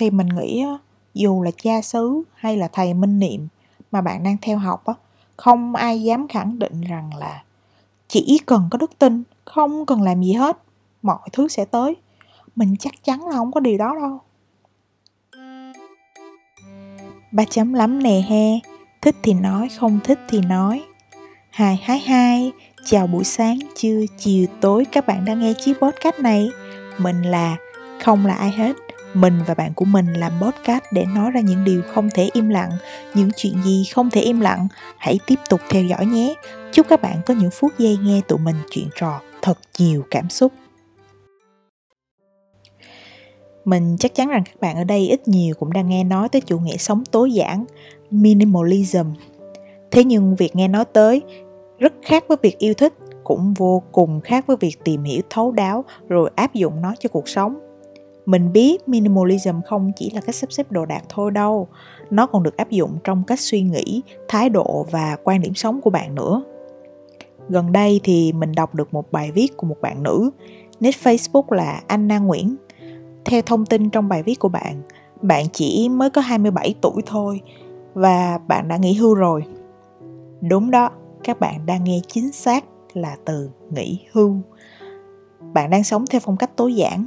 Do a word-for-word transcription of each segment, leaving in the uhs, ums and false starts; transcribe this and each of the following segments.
thì mình nghĩ dù là cha xứ hay là thầy Minh Niệm mà bạn đang theo học, không ai dám khẳng định rằng là chỉ cần có đức tin, không cần làm gì hết, mọi thứ sẽ tới. Mình chắc chắn là không có điều đó đâu. Ba chấm lắm nè he, thích thì nói, không thích thì nói. Hai hai hai, chào buổi sáng, trưa, chiều, tối các bạn đang nghe chiếc podcast này. Mình là không là ai hết. Mình và bạn của mình làm podcast để nói ra những điều không thể im lặng, những chuyện gì không thể im lặng. Hãy tiếp tục theo dõi nhé. Chúc các bạn có những phút giây nghe tụi mình chuyện trò thật nhiều cảm xúc. Mình chắc chắn rằng các bạn ở đây ít nhiều cũng đang nghe nói tới chủ nghĩa sống tối giản, minimalism. Thế nhưng việc nghe nói tới rất khác với việc yêu thích, cũng vô cùng khác với việc tìm hiểu thấu đáo rồi áp dụng nó cho cuộc sống. Mình biết minimalism không chỉ là cách sắp xếp đồ đạc thôi đâu, nó còn được áp dụng trong cách suy nghĩ, thái độ và quan điểm sống của bạn nữa. Gần đây thì mình đọc được một bài viết của một bạn nữ, nick Facebook là Anna Nguyễn. Theo thông tin trong bài viết của bạn, bạn chỉ mới có hai mươi bảy tuổi thôi và bạn đã nghỉ hưu rồi. Đúng đó, các bạn đang nghe chính xác là từ nghỉ hưu. Bạn đang sống theo phong cách tối giản.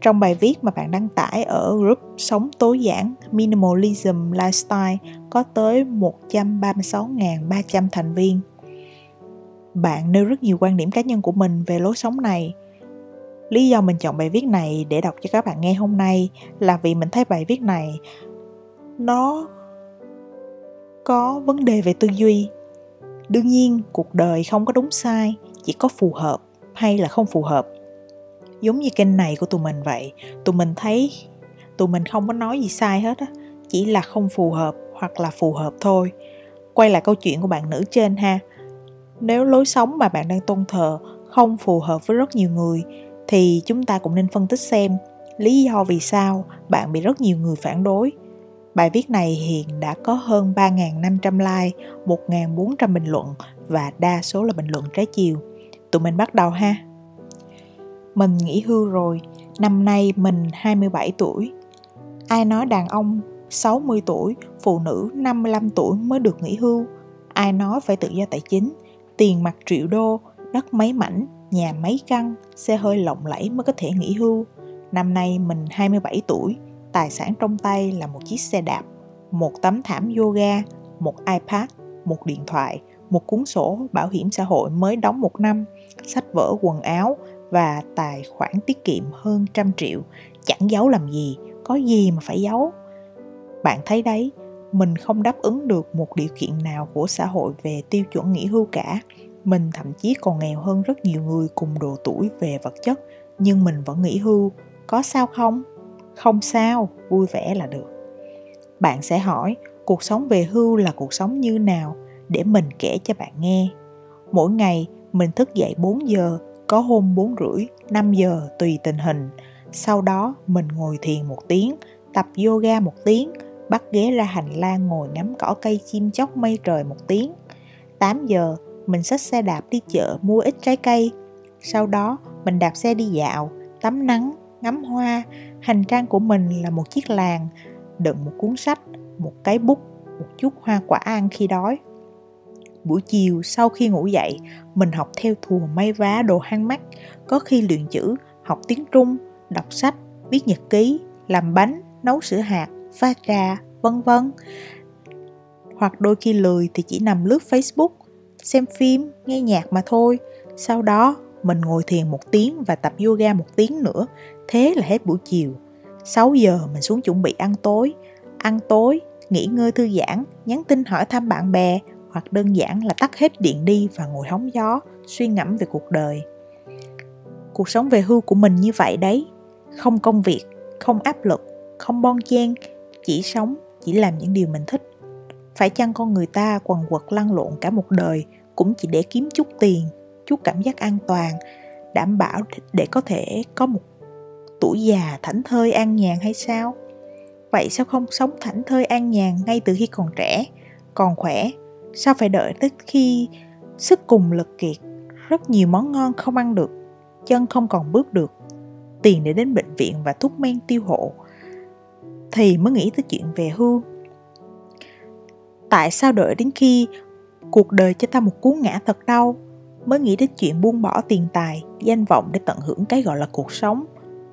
Trong bài viết mà bạn đăng tải ở group Sống Tối Giản Minimalism Lifestyle có tới một trăm ba mươi sáu nghìn ba trăm thành viên. Bạn nêu rất nhiều quan điểm cá nhân của mình về lối sống này. Lý do mình chọn bài viết này để đọc cho các bạn nghe hôm nay là vì mình thấy bài viết này nó có vấn đề về tư duy. Đương nhiên, cuộc đời không có đúng sai, chỉ có phù hợp hay là không phù hợp. Giống như kênh này của tụi mình vậy, tụi mình thấy tụi mình không có nói gì sai hết á, chỉ là không phù hợp hoặc là phù hợp thôi. Quay lại câu chuyện của bạn nữ trên ha. Nếu lối sống mà bạn đang tôn thờ không phù hợp với rất nhiều người, thì chúng ta cũng nên phân tích xem lý do vì sao bạn bị rất nhiều người phản đối. Bài viết này hiện đã có hơn ba nghìn năm trăm like, một nghìn bốn trăm bình luận và đa số là bình luận trái chiều. Tụi mình bắt đầu ha. Mình nghỉ hưu rồi, năm nay mình hai mươi bảy tuổi. Ai nói đàn ông sáu mươi tuổi, phụ nữ năm mươi lăm tuổi mới được nghỉ hưu? Ai nói phải tự do tài chính, tiền mặt triệu đô, đất mấy mảnh, nhà mấy căn, xe hơi lộng lẫy mới có thể nghỉ hưu? Năm nay mình hai mươi bảy tuổi, tài sản trong tay là một chiếc xe đạp, một tấm thảm yoga, một iPad, một điện thoại, một cuốn sổ bảo hiểm xã hội mới đóng một năm, sách vở quần áo và tài khoản tiết kiệm hơn trăm triệu. Chẳng giấu làm gì, có gì mà phải giấu. Bạn thấy đấy, mình không đáp ứng được một điều kiện nào của xã hội về tiêu chuẩn nghỉ hưu cả. Mình thậm chí còn nghèo hơn rất nhiều người cùng độ tuổi về vật chất, nhưng mình vẫn nghỉ hưu. Có sao không? Không sao, vui vẻ là được. Bạn sẽ hỏi, cuộc sống về hưu là cuộc sống như nào? Để mình kể cho bạn nghe. Mỗi ngày, mình thức dậy bốn giờ, có hôm bốn rưỡi, năm giờ tùy tình hình. Sau đó mình ngồi thiền một tiếng, tập yoga một tiếng, bắt ghế ra hành lang ngồi ngắm cỏ cây chim chóc mây trời một tiếng. tám giờ mình xách xe đạp đi chợ mua ít trái cây. Sau đó mình đạp xe đi dạo, tắm nắng, ngắm hoa. Hành trang của mình là một chiếc làng, đựng một cuốn sách, một cái bút, một chút hoa quả ăn khi đói. Buổi chiều sau khi ngủ dậy, mình học theo thùa may vá đồ hang mắc, có khi luyện chữ, học tiếng Trung, đọc sách, viết nhật ký, làm bánh, nấu sữa hạt, pha trà, vân vân. Hoặc đôi khi lười thì chỉ nằm lướt Facebook, xem phim, nghe nhạc mà thôi. Sau đó mình ngồi thiền một tiếng và tập yoga một tiếng nữa, thế là hết buổi chiều. sáu giờ mình xuống chuẩn bị ăn tối, ăn tối, nghỉ ngơi thư giãn, nhắn tin hỏi thăm bạn bè, hoặc đơn giản là tắt hết điện đi và ngồi hóng gió, suy ngẫm về cuộc đời. Cuộc sống về hưu của mình như vậy đấy. Không công việc, không áp lực, không bon chen, chỉ sống, chỉ làm những điều mình thích. Phải chăng con người ta quần quật lăn lộn cả một đời cũng chỉ để kiếm chút tiền, chút cảm giác an toàn, đảm bảo để có thể có một tuổi già thảnh thơi an nhàn hay sao? Vậy sao không sống thảnh thơi an nhàn ngay từ khi còn trẻ, còn khỏe? Sao phải đợi tới khi sức cùng lực kiệt, rất nhiều món ngon không ăn được, chân không còn bước được, tiền để đến bệnh viện và thuốc men tiêu hộ? thì mới nghĩ tới chuyện về hưu. Tại sao đợi đến khi cuộc đời cho ta một cú ngã thật đau mới nghĩ đến chuyện buông bỏ tiền tài, danh vọng để tận hưởng cái gọi là cuộc sống?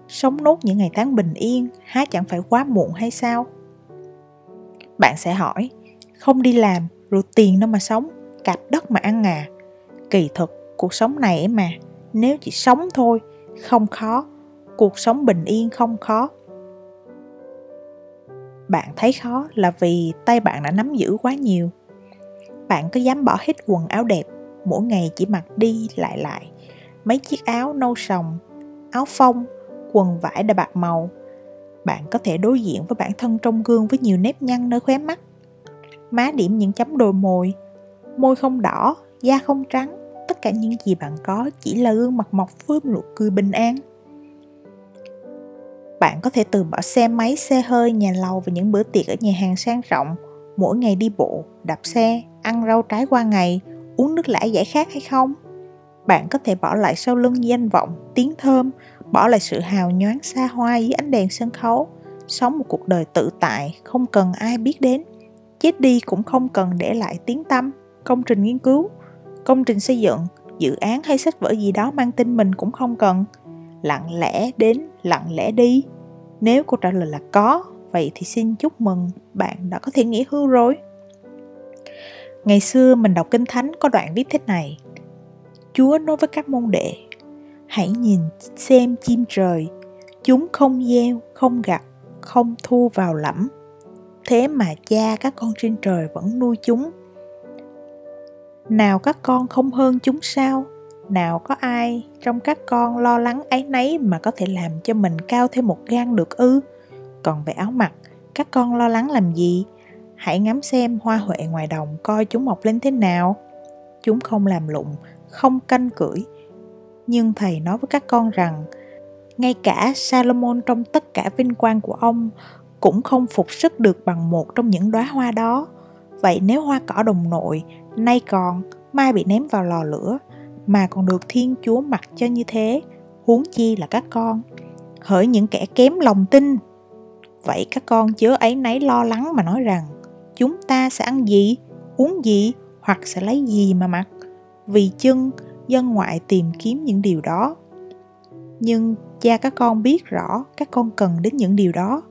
Sống nốt những ngày tháng bình yên, há chẳng phải quá muộn hay sao? Bạn sẽ hỏi, không đi làm rồi tiền đâu mà sống, cạp đất mà ăn à? Kỳ thực, cuộc sống này mà, nếu chỉ sống thôi, không khó. Cuộc sống bình yên không khó. Bạn thấy khó là vì tay bạn đã nắm giữ quá nhiều. Bạn có dám bỏ hết quần áo đẹp, mỗi ngày chỉ mặc đi lại lại mấy chiếc áo nâu sòng, áo phông, quần vải đã bạc màu. Bạn có thể đối diện với bản thân trong gương với nhiều nếp nhăn nơi khóe mắt, má điểm những chấm đồi mồi, môi không đỏ, da không trắng. Tất cả những gì bạn có chỉ là gương mặt mọc với nụ cười bình an. Bạn có thể từ bỏ xe máy, xe hơi, nhà lầu và những bữa tiệc ở nhà hàng sang trọng, mỗi ngày đi bộ, đạp xe, ăn rau trái qua ngày, uống nước lã giải khát hay không? Bạn có thể bỏ lại sau lưng danh vọng, tiếng thơm, bỏ lại sự hào nhoáng xa hoa dưới ánh đèn sân khấu, sống một cuộc đời tự tại, không cần ai biết đến, chết đi cũng không cần để lại tiếng tăm, công trình nghiên cứu, công trình xây dựng, dự án hay sách vở gì đó mang tên mình cũng không cần. Lặng lẽ đến, lặng lẽ đi. Nếu câu trả lời là có, vậy thì xin chúc mừng, bạn đã có thể nghỉ hưu rồi. Ngày xưa mình đọc Kinh Thánh có đoạn viết thế này: Chúa nói với các môn đệ, hãy nhìn xem chim trời, chúng không gieo, không gặt, không thu vào lẫm, thế mà Cha các con trên trời vẫn nuôi chúng. Nào các con không hơn chúng sao? Nào có ai trong các con lo lắng áy náy mà có thể làm cho mình cao thêm một gang được ư? Còn về áo mặc, các con lo lắng làm gì? Hãy ngắm xem hoa huệ ngoài đồng, coi chúng mọc lên thế nào. Chúng không làm lụng, không canh cưỡi. Nhưng Thầy nói với các con rằng, ngay cả Salomon trong tất cả vinh quang của ông cũng không phục sức được bằng một trong những đóa hoa đó. Vậy nếu hoa cỏ đồng nội, nay còn, mai bị ném vào lò lửa, mà còn được Thiên Chúa mặc cho như thế, huống chi là các con, hỡi những kẻ kém lòng tin. Vậy các con chớ áy náy lo lắng mà nói rằng, chúng ta sẽ ăn gì, uống gì, hoặc sẽ lấy gì mà mặc, vì chưng dân ngoại tìm kiếm những điều đó. Nhưng Cha các con biết rõ các con cần đến những điều đó.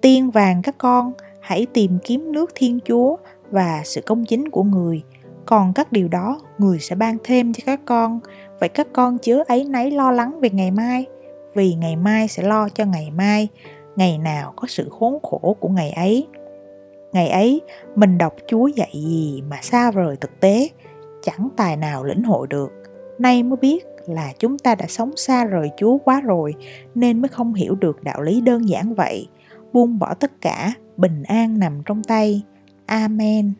Tiên vàng các con hãy tìm kiếm nước Thiên Chúa và sự công chính của Người, còn các điều đó Người sẽ ban thêm cho các con. Vậy các con chớ áy náy lo lắng về ngày mai, vì ngày mai sẽ lo cho ngày mai, ngày nào có sự khốn khổ của ngày ấy. Ngày ấy mình đọc Chúa dạy gì mà xa vời thực tế, chẳng tài nào lĩnh hội được. Nay mới biết là chúng ta đã sống xa rời Chúa quá rồi, nên mới không hiểu được đạo lý đơn giản vậy. Buông bỏ tất cả, bình an nằm trong tay. Amen.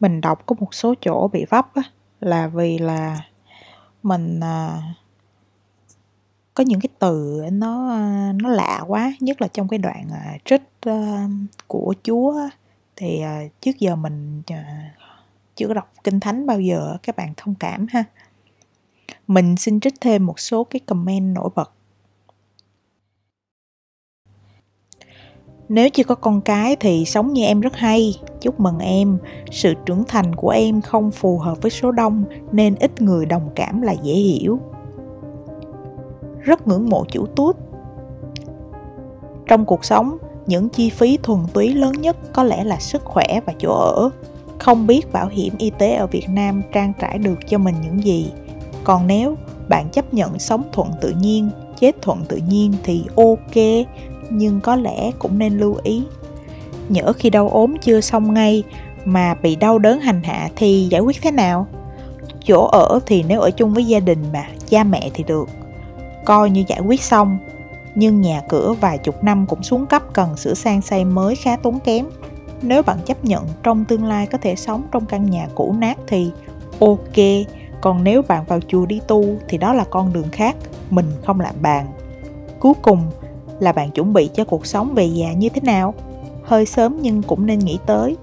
Mình đọc có một số chỗ bị vấp á, là vì là mình à, có những cái từ nó nó lạ quá, nhất là trong cái đoạn à, trích à, của Chúa á, thì à, trước giờ mình à, chưa có đọc Kinh Thánh bao giờ, các bạn thông cảm ha. Mình xin trích thêm một số cái comment nổi bật. Nếu chưa có con cái thì sống như em rất hay. Chúc mừng em, sự trưởng thành của em không phù hợp với số đông nên ít người đồng cảm là dễ hiểu. Rất ngưỡng mộ chủ tút. Trong cuộc sống, những chi phí thuần túy lớn nhất có lẽ là sức khỏe và chỗ ở. Không biết bảo hiểm y tế ở Việt Nam trang trải được cho mình những gì. Còn nếu bạn chấp nhận sống thuận tự nhiên, chết thuận tự nhiên thì ok. Nhưng có lẽ cũng nên lưu ý, nhỡ khi đau ốm chưa xong ngay mà bị đau đớn hành hạ thì giải quyết thế nào? Chỗ ở thì nếu ở chung với gia đình mà cha mẹ thì được, coi như giải quyết xong. Nhưng nhà cửa vài chục năm cũng xuống cấp, cần sửa sang xây mới khá tốn kém. Nếu bạn chấp nhận trong tương lai có thể sống trong căn nhà cũ nát thì ok. Còn nếu bạn vào chùa đi tu thì đó là con đường khác, mình không làm bàn. Cuối cùng là bạn chuẩn bị cho cuộc sống về già như thế nào? Hơi sớm nhưng cũng nên nghĩ tới.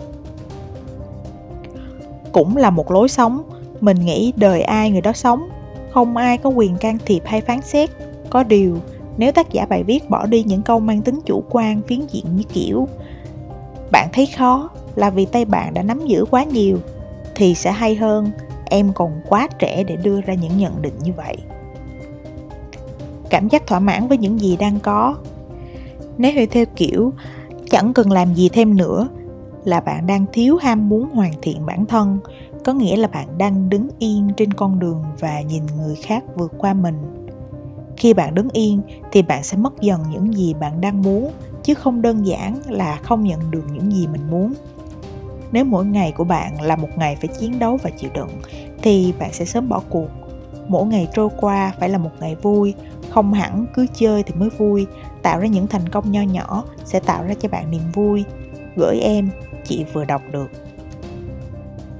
Cũng là một lối sống, mình nghĩ đời ai người đó sống, không ai có quyền can thiệp hay phán xét. Có điều, nếu tác giả bài viết bỏ đi những câu mang tính chủ quan, phiến diện như kiểu "Bạn thấy khó là vì tay bạn đã nắm giữ quá nhiều" thì sẽ hay hơn "Em còn quá trẻ để đưa ra những nhận định như vậy". Cảm giác thỏa mãn với những gì đang có. Nếu hiểu theo kiểu "Chẳng cần làm gì thêm nữa" là bạn đang thiếu ham muốn hoàn thiện bản thân, có nghĩa là bạn đang đứng yên trên con đường và nhìn người khác vượt qua mình. Khi bạn đứng yên thì bạn sẽ mất dần những gì bạn đang muốn, chứ không đơn giản là không nhận được những gì mình muốn. Nếu mỗi ngày của bạn là một ngày phải chiến đấu và chịu đựng thì bạn sẽ sớm bỏ cuộc. Mỗi ngày trôi qua phải là một ngày vui, không hẳn cứ chơi thì mới vui. Tạo ra những thành công nho nhỏ sẽ tạo ra cho bạn niềm vui. Gửi em, chị vừa đọc được.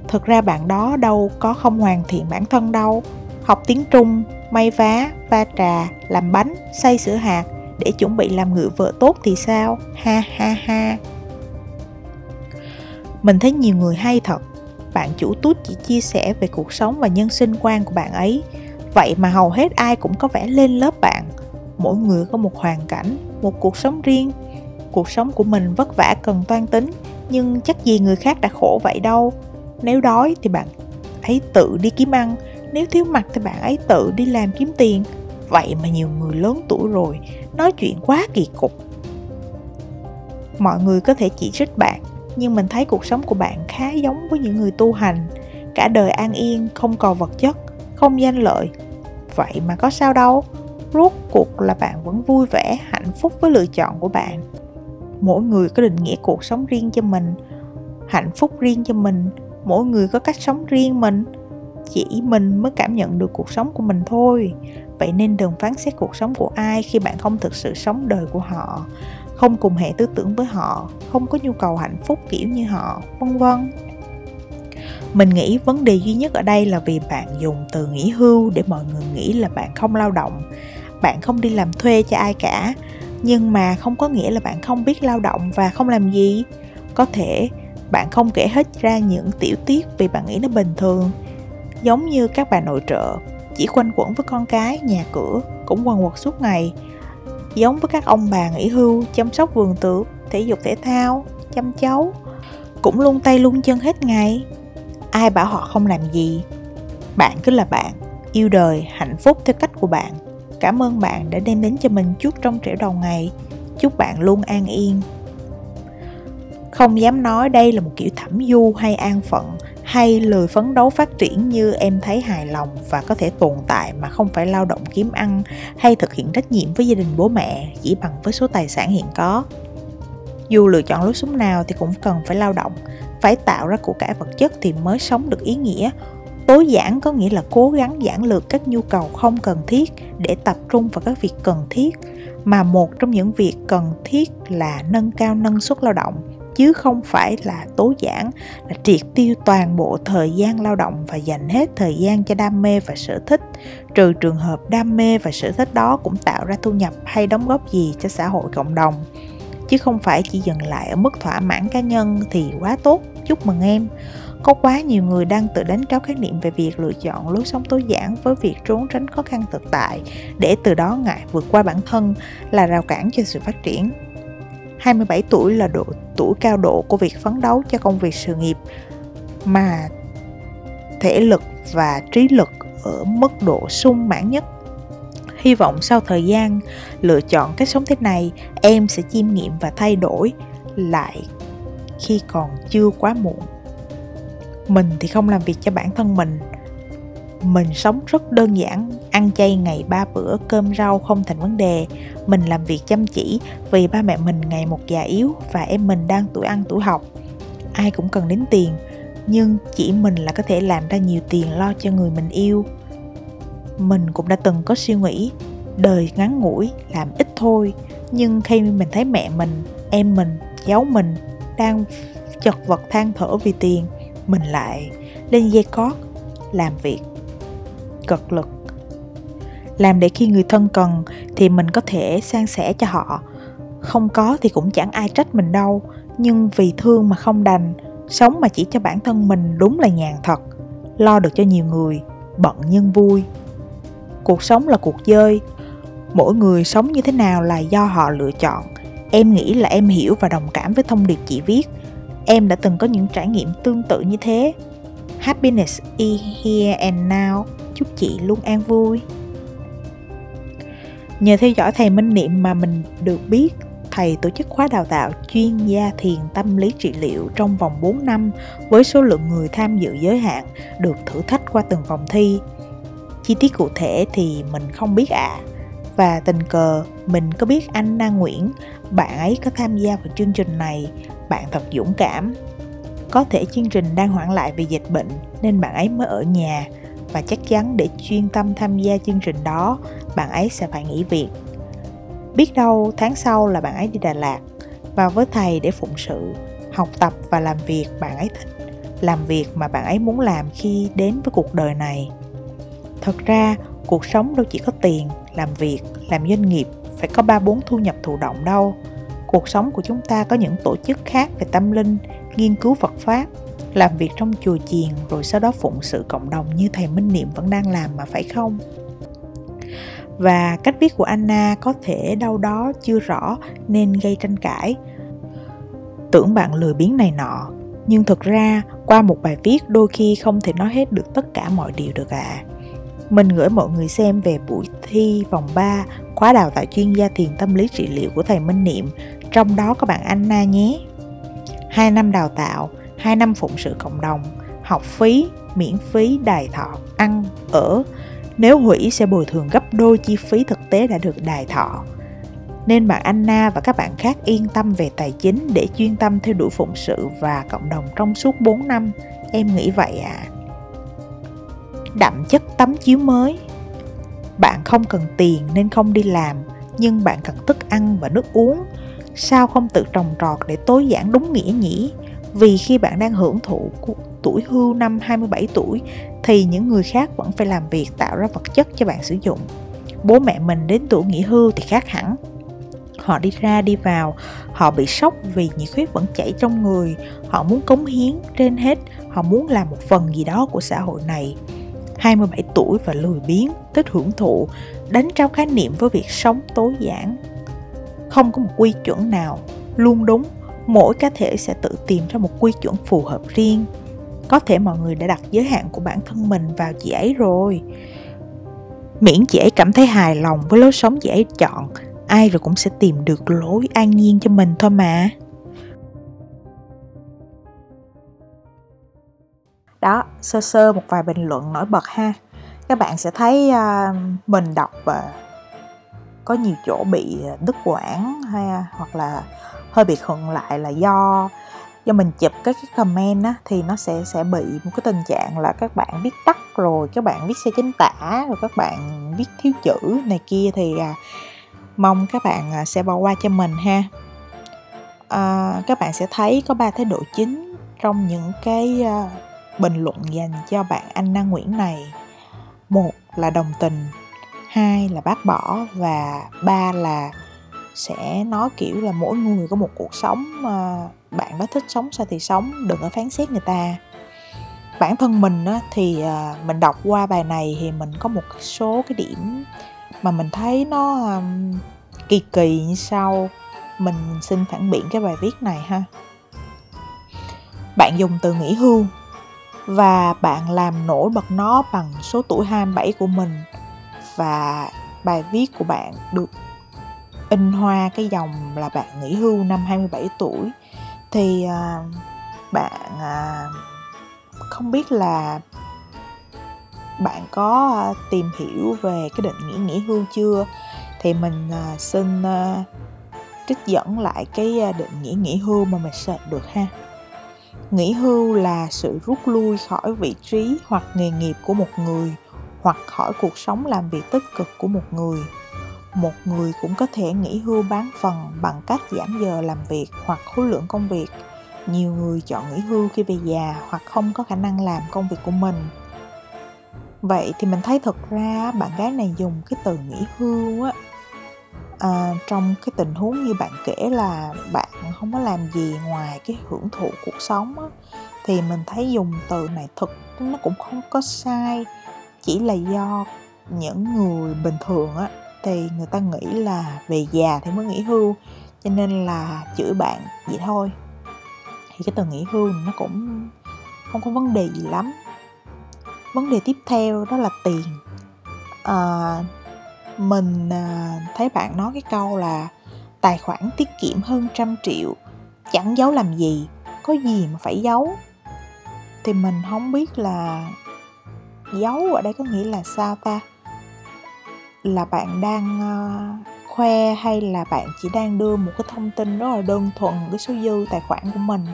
Thực ra bạn đó đâu có không hoàn thiện bản thân đâu. Học tiếng Trung, may vá, pha trà, làm bánh, xay sữa hạt để chuẩn bị làm người vợ tốt thì sao? Ha ha ha. Mình thấy nhiều người hay thật. Bạn chủ tút chỉ chia sẻ về cuộc sống và nhân sinh quan của bạn ấy. Vậy mà hầu hết ai cũng có vẻ lên lớp bạn. Mỗi người có một hoàn cảnh, một cuộc sống riêng. Cuộc sống của mình vất vả cần toan tính, nhưng chắc gì người khác đã khổ vậy đâu. Nếu đói thì bạn ấy tự đi kiếm ăn, nếu thiếu mặc thì bạn ấy tự đi làm kiếm tiền. Vậy mà nhiều người lớn tuổi rồi, nói chuyện quá kỳ cục. Mọi người có thể chỉ trích bạn, nhưng mình thấy cuộc sống của bạn khá giống với những người tu hành. Cả đời an yên, không cầu vật chất, không danh lợi. Vậy mà có sao đâu, rốt cuộc là bạn vẫn vui vẻ, hạnh phúc với lựa chọn của bạn. Mỗi người có định nghĩa cuộc sống riêng cho mình, hạnh phúc riêng cho mình. Mỗi người có cách sống riêng mình. Chỉ mình mới cảm nhận được cuộc sống của mình thôi. Vậy nên đừng phán xét cuộc sống của ai khi bạn không thực sự sống đời của họ, không cùng hệ tư tưởng với họ, không có nhu cầu hạnh phúc kiểu như họ, vân vân. Mình nghĩ vấn đề duy nhất ở đây là vì bạn dùng từ nghỉ hưu để mọi người nghĩ là bạn không lao động, bạn không đi làm thuê cho ai cả. Nhưng mà không có nghĩa là bạn không biết lao động và không làm gì. Có thể bạn không kể hết ra những tiểu tiết vì bạn nghĩ nó bình thường. Giống như các bà nội trợ, chỉ quanh quẩn với con cái, nhà cửa, cũng quần quật suốt ngày. Giống với các ông bà nghỉ hưu, chăm sóc vườn tược, thể dục thể thao, chăm cháu, cũng lung tay lung chân hết ngày. Ai bảo họ không làm gì. Bạn cứ là bạn, yêu đời, hạnh phúc theo cách của bạn. Cảm ơn bạn đã đem đến cho mình chút trong trẻo đầu ngày. Chúc bạn luôn an yên. Không dám nói đây là một kiểu thẩm du hay an phận hay lười phấn đấu phát triển như em thấy hài lòng và có thể tồn tại mà không phải lao động kiếm ăn hay thực hiện trách nhiệm với gia đình bố mẹ chỉ bằng với số tài sản hiện có. Dù lựa chọn lối sống nào thì cũng cần phải lao động, phải tạo ra của cải vật chất thì mới sống được ý nghĩa. Tối giản có nghĩa là cố gắng giản lược các nhu cầu không cần thiết để tập trung vào các việc cần thiết, mà một trong những việc cần thiết là nâng cao năng suất lao động, chứ không phải là tối giản, là triệt tiêu toàn bộ thời gian lao động và dành hết thời gian cho đam mê và sở thích, trừ trường hợp đam mê và sở thích đó cũng tạo ra thu nhập hay đóng góp gì cho xã hội cộng đồng. Chứ không phải chỉ dừng lại ở mức thỏa mãn cá nhân thì quá tốt, chúc mừng em. Có quá nhiều người đang tự đánh tráo khái niệm về việc lựa chọn lối sống tối giản với việc trốn tránh khó khăn thực tại, để từ đó ngại vượt qua bản thân là rào cản cho sự phát triển. hai mươi bảy tuổi là độ tuổi cao độ của việc phấn đấu cho công việc sự nghiệp, mà thể lực và trí lực ở mức độ sung mãn nhất. Hy vọng sau thời gian lựa chọn cách sống thế này, em sẽ chiêm nghiệm và thay đổi lại khi còn chưa quá muộn. Mình thì không làm việc cho bản thân mình. Mình sống rất đơn giản, ăn chay ngày ba bữa, cơm rau không thành vấn đề. Mình làm việc chăm chỉ vì ba mẹ mình ngày một già yếu và em mình đang tuổi ăn tuổi học. Ai cũng cần đến tiền, nhưng chỉ mình là có thể làm ra nhiều tiền lo cho người mình yêu. Mình cũng đã từng có suy nghĩ, đời ngắn ngủi, làm ít thôi. Nhưng khi mình thấy mẹ mình, em mình, cháu mình đang chật vật than thở vì tiền, mình lại lên dây cót, làm việc cực lực, làm để khi người thân cần thì mình có thể san sẻ cho họ. Không có thì cũng chẳng ai trách mình đâu, nhưng vì thương mà không đành. Sống mà chỉ cho bản thân mình đúng là nhàn thật. Lo được cho nhiều người, bận nhưng vui. Cuộc sống là cuộc chơi, Mỗi người sống như thế nào là do họ lựa chọn. Em nghĩ là em hiểu và đồng cảm với thông điệp chị viết. Em đã từng có những trải nghiệm tương tự như thế. Happiness is here and now. Chúc chị luôn an vui. Nhờ theo dõi thầy Minh Niệm mà mình được biết thầy tổ chức khóa đào tạo chuyên gia thiền tâm lý trị liệu trong vòng bốn năm với số lượng người tham dự giới hạn, được thử thách qua từng vòng thi. Chi tiết cụ thể thì mình không biết ạ. À. Và tình cờ mình có biết Anna Nguyễn, bạn ấy có tham gia vào chương trình này, bạn thật dũng cảm. Có thể chương trình đang hoãn lại vì dịch bệnh nên bạn ấy mới ở nhà, và chắc chắn để chuyên tâm tham gia chương trình đó, bạn ấy sẽ phải nghỉ việc. Biết đâu tháng sau là bạn ấy đi Đà Lạt, vào với thầy để phụng sự, học tập và làm việc bạn ấy thích, làm việc mà bạn ấy muốn làm khi đến với cuộc đời này. Thật ra, cuộc sống đâu chỉ có tiền, làm việc, làm doanh nghiệp, phải có ba bốn thu nhập thụ động đâu. Cuộc sống của chúng ta có những tổ chức khác về tâm linh, nghiên cứu Phật Pháp, làm việc trong chùa chiền rồi sau đó phụng sự cộng đồng như thầy Minh Niệm vẫn đang làm mà, phải không? Và cách viết của Anna có thể đâu đó chưa rõ nên gây tranh cãi. Tưởng bạn lười biếng này nọ, nhưng thực ra qua một bài viết đôi khi không thể nói hết được tất cả mọi điều được ạ. À. Mình gửi mọi người xem về buổi thi vòng ba khóa đào tạo chuyên gia thiền tâm lý trị liệu của thầy Minh Niệm, trong đó có bạn Anna nhé. hai năm đào tạo, hai năm phụng sự cộng đồng, học phí, miễn phí, đài thọ, ăn, ở. Nếu hủy sẽ bồi thường gấp đôi chi phí thực tế đã được đài thọ. Nên bạn Anna và các bạn khác yên tâm về tài chính để chuyên tâm theo đuổi phụng sự và cộng đồng trong suốt bốn năm. Em nghĩ vậy ạ. À. Đậm chất tấm chiếu mới. Bạn không cần tiền nên không đi làm, nhưng bạn cần thức ăn và nước uống. Sao không tự trồng trọt để tối giản đúng nghĩa nhỉ? Vì khi bạn đang hưởng thụ tuổi hưu năm hai mươi bảy tuổi thì những người khác vẫn phải làm việc tạo ra vật chất cho bạn sử dụng. Bố mẹ mình đến tuổi nghỉ hưu thì khác hẳn. Họ đi ra đi vào, họ bị sốc vì nhiệt huyết vẫn chảy trong người. Họ muốn cống hiến, trên hết họ muốn làm một phần gì đó của xã hội này. hai mươi bảy tuổi và lười biếng, thích hưởng thụ, đánh trao khái niệm với việc sống tối giản. Không có một quy chuẩn nào luôn đúng, mỗi cá thể sẽ tự tìm ra một quy chuẩn phù hợp riêng. Có thể mọi người đã đặt giới hạn của bản thân mình vào chị ấy rồi. Miễn chị ấy cảm thấy hài lòng với lối sống chị ấy chọn, ai rồi cũng sẽ tìm được lối an nhiên cho mình thôi mà. Đó, sơ sơ một vài bình luận nổi bật ha. Các bạn sẽ thấy uh, mình đọc và có nhiều chỗ bị đứt quãng ha, hoặc là hơi bị khựng lại là do do mình chụp cái, cái comment á, thì nó sẽ sẽ bị một cái tình trạng là các bạn viết tắt rồi các bạn viết sai chính tả rồi các bạn viết thiếu chữ này kia, thì uh, mong các bạn uh, sẽ bỏ qua cho mình ha. Uh, các bạn sẽ thấy có ba thái độ chính trong những cái uh, bình luận dành cho bạn Anna Nguyễn này. Một là đồng tình, hai là bác bỏ, và ba là sẽ nói kiểu là mỗi người có một cuộc sống mà bạn đó thích sống sao thì sống, đừng có phán xét người ta. Bản thân mình thì mình đọc qua bài này thì mình có một số cái điểm mà mình thấy nó kỳ kỳ như sau. Mình xin phản biện cái bài viết này ha. Bạn dùng từ nghỉ hưu và bạn làm nổi bật nó bằng số tuổi hai mươi bảy của mình, và bài viết của bạn được in hoa cái dòng là bạn nghỉ hưu năm hai mươi bảy tuổi. Thì uh, bạn uh, không biết là bạn có uh, tìm hiểu về cái định nghĩa nghỉ hưu chưa. Thì mình uh, xin uh, trích dẫn lại cái uh, định nghĩa nghỉ hưu mà mình search được ha. Nghỉ hưu là sự rút lui khỏi vị trí hoặc nghề nghiệp của một người, hoặc khỏi cuộc sống làm việc tích cực của một người. Một người cũng có thể nghỉ hưu bán phần bằng cách giảm giờ làm việc hoặc khối lượng công việc. Nhiều người chọn nghỉ hưu khi về già hoặc không có khả năng làm công việc của mình. Vậy thì mình thấy thật ra bạn gái này dùng cái từ nghỉ hưu á, à, trong cái tình huống như bạn kể là bạn không có làm gì ngoài cái hưởng thụ cuộc sống á, thì mình thấy dùng từ này thật nó cũng không có sai. Chỉ là do những người bình thường á, thì người ta nghĩ là về già thì mới nghỉ hưu, cho nên là chửi bạn vậy thôi. Thì cái từ nghỉ hưu nó cũng không có vấn đề gì lắm. Vấn đề tiếp theo đó là tiền. À, mình thấy bạn nói cái câu là tài khoản tiết kiệm hơn trăm triệu, chẳng giấu làm gì, có gì mà phải giấu. Thì mình không biết là giấu ở đây có nghĩa là sao ta? Là bạn đang uh, khoe hay là bạn chỉ đang đưa một cái thông tin rất là đơn thuần, cái số dư tài khoản của mình,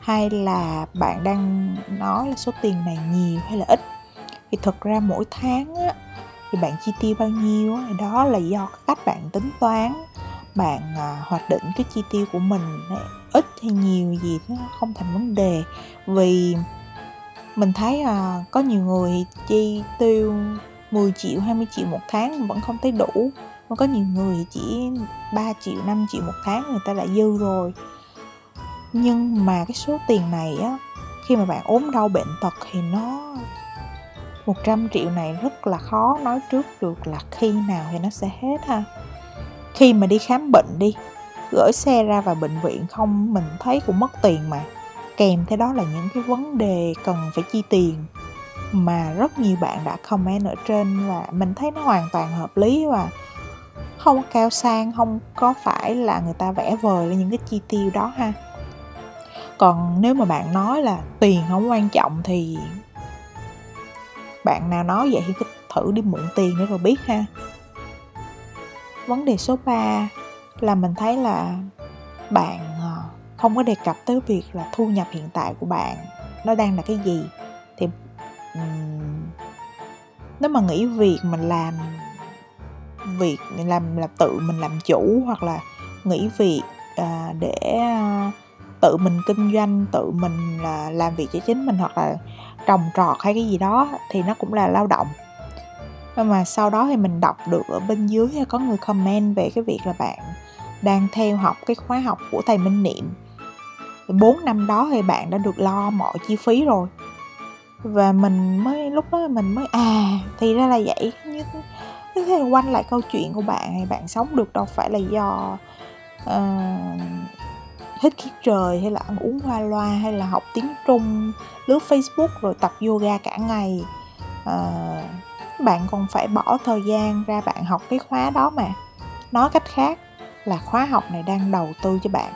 hay là bạn đang nói là số tiền này nhiều hay là ít? Thì thật ra mỗi tháng á, thì bạn chi tiêu bao nhiêu á, đó là do cách bạn tính toán, bạn uh, hoạch định cái chi tiêu của mình ít hay nhiều gì nó không thành vấn đề. Vì mình thấy uh, có nhiều người chi tiêu mười triệu, hai mươi triệu một tháng vẫn không thấy đủ. Mà có nhiều người chỉ ba triệu, năm triệu một tháng người ta đã dư rồi. Nhưng mà cái số tiền này á, khi mà bạn ốm đau bệnh tật thì nó một trăm triệu này rất là khó nói trước được là khi nào thì nó sẽ hết ha. Khi mà đi khám bệnh đi, gửi xe ra vào bệnh viện không, mình thấy cũng mất tiền mà. Kèm theo đó là những cái vấn đề cần phải chi tiền mà rất nhiều bạn đã comment ở trên, và mình thấy nó hoàn toàn hợp lý và không cao sang, không có phải là người ta vẽ vời lên những cái chi tiêu đó ha. Còn nếu mà bạn nói là tiền không quan trọng thì bạn nào nói vậy thì cứ thử đi mượn tiền để rồi biết ha. Vấn đề số ba là mình thấy là bạn không có đề cập tới việc là thu nhập hiện tại của bạn nó đang là cái gì. Thì Uhm, nếu mà nghĩ việc mình làm việc làm là tự mình làm chủ, hoặc là nghỉ việc à, để à, tự mình kinh doanh, tự mình là làm việc cho chính mình, hoặc là trồng trọt hay cái gì đó thì nó cũng là lao động. Nhưng mà sau đó thì mình đọc được ở bên dưới có người comment về cái việc là bạn đang theo học cái khóa học của thầy Minh Niệm, bốn năm đó thì bạn đã được lo mọi chi phí rồi. Và mình mới lúc đó mình mới à thì ra là vậy. Như thế là quanh lại câu chuyện của bạn thì bạn sống được đâu phải là do uh, hít khí trời, hay là ăn uống hoa loa, hay là học tiếng Trung, lướt Facebook rồi tập yoga cả ngày. uh, Bạn còn phải bỏ thời gian ra bạn học cái khóa đó mà. Nói cách khác là khóa học này đang đầu tư cho bạn,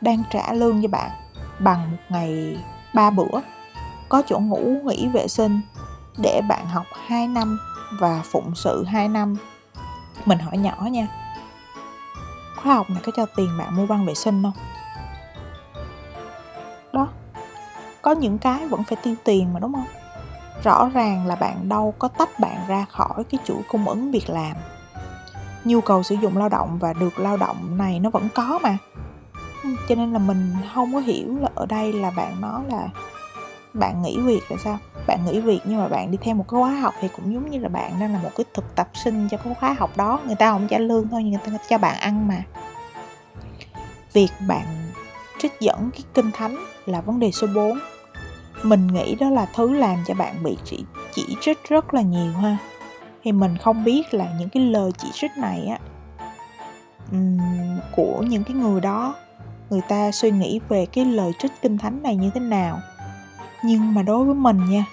đang trả lương cho bạn bằng một ngày ba bữa, có chỗ ngủ, nghỉ, vệ sinh, để bạn học hai năm và phụng sự hai năm. Mình hỏi nhỏ nha, khóa học này có cho tiền bạn mua băng vệ sinh không? Đó, có những cái vẫn phải tiêu tiền mà đúng không? Rõ ràng là bạn đâu có tách bạn ra khỏi cái chuỗi cung ứng việc làm. Nhu cầu sử dụng lao động và được lao động này nó vẫn có mà. Cho nên là mình không có hiểu là ở đây là bạn nói là bạn nghỉ việc là sao? Bạn nghỉ việc nhưng mà bạn đi theo một cái khóa học thì cũng giống như là bạn đang là một cái thực tập sinh cho cái khóa học đó. Người ta không trả lương thôi nhưng người ta cho bạn ăn mà. Việc bạn trích dẫn cái kinh thánh là vấn đề số bốn. Mình nghĩ đó là thứ làm cho bạn bị chỉ, chỉ trích rất là nhiều ha. Thì mình không biết là những cái lời chỉ trích này á, um, của những cái người đó, người ta suy nghĩ về cái lời trích kinh thánh này như thế nào. Nhưng mà đối với mình nha,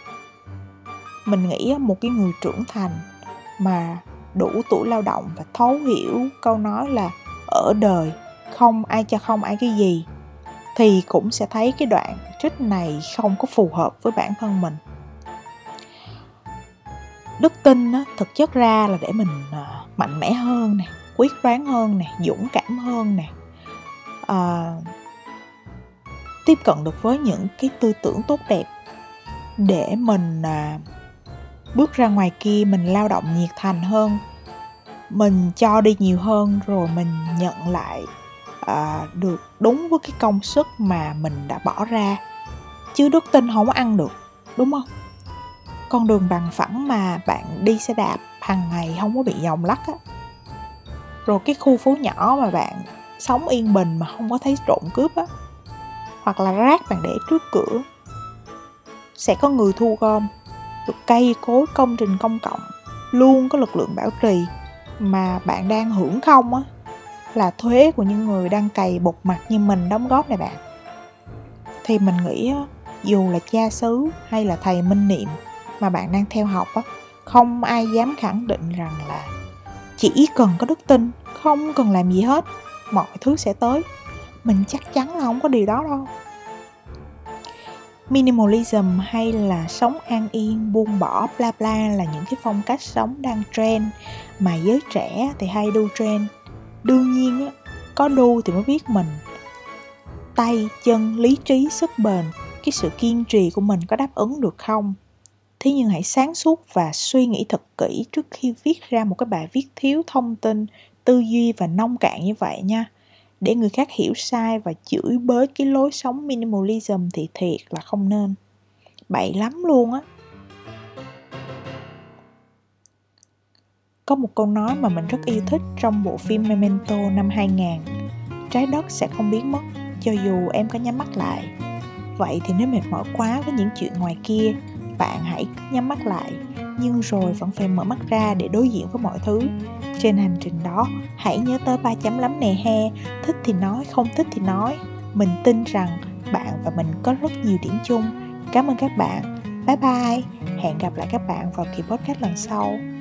mình nghĩ một cái người trưởng thành mà đủ tuổi lao động và thấu hiểu câu nói là ở đời không ai cho không ai cái gì, thì cũng sẽ thấy cái đoạn trích này không có phù hợp với bản thân mình. Đức tin á, thực chất ra là để mình mạnh mẽ hơn nè, quyết đoán hơn nè, dũng cảm hơn nè, à, tiếp cận được với những cái tư tưởng tốt đẹp để mình à, bước ra ngoài kia, mình lao động nhiệt thành hơn, mình cho đi nhiều hơn, rồi mình nhận lại à, được đúng với cái công sức mà mình đã bỏ ra. Chứ đức tin không ăn được, đúng không? Con đường bằng phẳng mà bạn đi xe đạp hàng ngày không có bị dòng lắc á, rồi cái khu phố nhỏ mà bạn sống yên bình mà không có thấy trộm cướp á, hoặc là rác bạn để trước cửa sẽ có người thu gom, được cây cối, công trình công cộng luôn có lực lượng bảo trì, mà bạn đang hưởng không á, là thuế của những người đang cày bột mặt như mình đóng góp này bạn. Thì mình nghĩ á, dù là cha xứ hay là thầy Minh Niệm mà bạn đang theo học á, không ai dám khẳng định rằng là chỉ cần có đức tin, không cần làm gì hết, mọi thứ sẽ tới. Mình chắc chắn là không có điều đó đâu. Minimalism hay là sống an yên, buông bỏ, bla bla là những cái phong cách sống đang trend mà giới trẻ thì hay đu trend. Đương nhiên, có đu thì mới biết mình tay, chân, lý trí, sức bền, cái sự kiên trì của mình có đáp ứng được không. Thế nhưng hãy sáng suốt và suy nghĩ thật kỹ trước khi viết ra một cái bài viết thiếu thông tin, tư duy và nông cạn như vậy nha. Để người khác hiểu sai và chửi bới cái lối sống minimalism thì thiệt là không nên. Bậy lắm luôn á. Có một câu nói mà mình rất yêu thích trong bộ phim Memento năm hai không không không. Trái đất sẽ không biến mất cho dù em có nhắm mắt lại. Vậy thì nếu mệt mỏi quá với những chuyện ngoài kia, bạn hãy nhắm mắt lại, nhưng rồi vẫn phải mở mắt ra để đối diện với mọi thứ. Trên hành trình đó, hãy nhớ tới ba chấm lắm nè he, thích thì nói, không thích thì nói. Mình tin rằng bạn và mình có rất nhiều điểm chung. Cảm ơn các bạn. Bye bye. Hẹn gặp lại các bạn vào kỳ podcast lần sau.